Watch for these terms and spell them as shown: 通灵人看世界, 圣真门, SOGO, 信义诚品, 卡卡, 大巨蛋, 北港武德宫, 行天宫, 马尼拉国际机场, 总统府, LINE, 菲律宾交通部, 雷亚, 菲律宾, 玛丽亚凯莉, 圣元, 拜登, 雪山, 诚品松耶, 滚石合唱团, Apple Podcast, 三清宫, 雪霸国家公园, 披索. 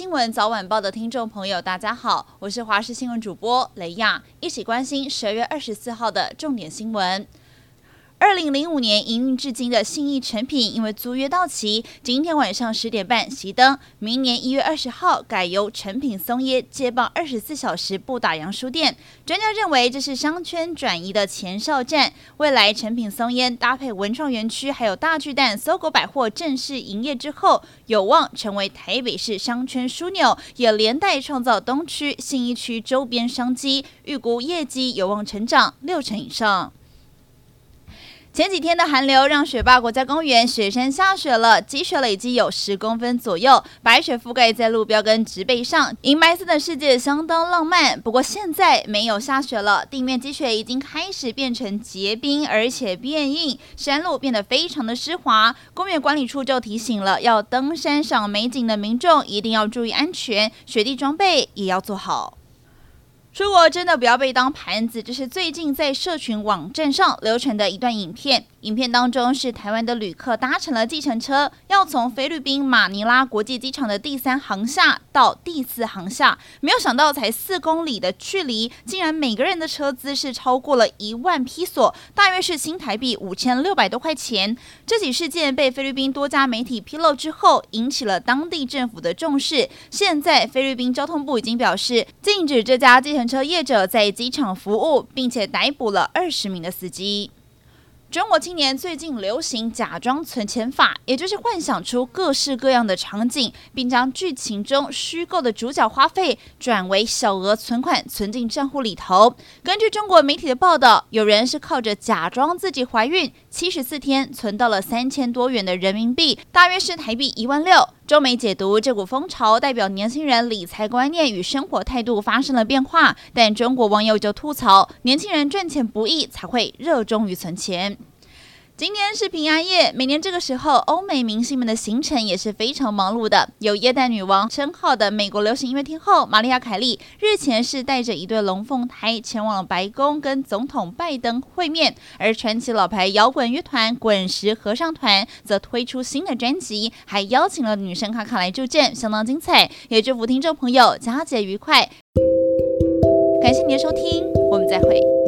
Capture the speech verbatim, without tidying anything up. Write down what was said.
新闻早晚报的听众朋友，大家好，我是华视新闻主播雷亚，一起关心十二月二十四号的重点新闻。二零零五年营运至今的信义诚品，因为租约到期，今天晚上十点半熄灯，明年一月二十号改由诚品松耶接棒二十四小时不打烊书店。专家认为这是商圈转移的前哨战，未来诚品松耶搭配文创园区还有大巨蛋、SOGO百货正式营业之后，有望成为台北市商圈枢纽，也连带创造东区、信义区周边商机，预估业绩有望成长六成以上。前几天的寒流让雪霸国家公园雪山下雪了，积雪累积有十公分左右，白雪覆盖在路标跟植被上。银白色的世界相当浪漫，不过现在没有下雪了，地面积雪已经开始变成结冰，而且变硬，山路变得非常的湿滑。公园管理处就提醒了，要登山赏美景的民众一定要注意安全，雪地装备也要做好。出国真的不要被当盘子，这是最近在社群网站上流传的一段影片。影片当中是台湾的旅客搭乘了计程车，要从菲律宾马尼拉国际机场的第三航廈到第四航廈，没有想到才四公里的距离，竟然每个人的车资是超过了一万披索，大约是新台币五千六百多块钱。这起事件被菲律宾多家媒体披露之后，引起了当地政府的重视。现在菲律宾交通部已经表示，禁止这家计程车业者在机场服务，并且逮捕了二十名的司机。中国青年最近流行假装存钱法，也就是幻想出各式各样的场景，并将剧情中虚构的主角花费转为小额存款存进账户里头。根据中国媒体的报道，有人是靠着假装自己怀孕，七十四天存到了三千多元的人民币，大约是台币一万六。中媒解读这股风潮代表年轻人理财观念与生活态度发生了变化，但中国网友就吐槽，年轻人赚钱不易才会热衷于存钱。今天是平安夜，每年这个时候欧美明星们的行程也是非常忙碌的。有耶诞女王称号的美国流行音乐天后玛丽亚凯莉，日前是带着一对龙凤胎前往了白宫跟总统拜登会面，而传奇老牌摇滚乐团滚石合唱团则推出新的专辑，还邀请了女神卡卡来助阵，相当精彩，也祝福听众朋友佳节愉快。感谢你的收听，我们再会。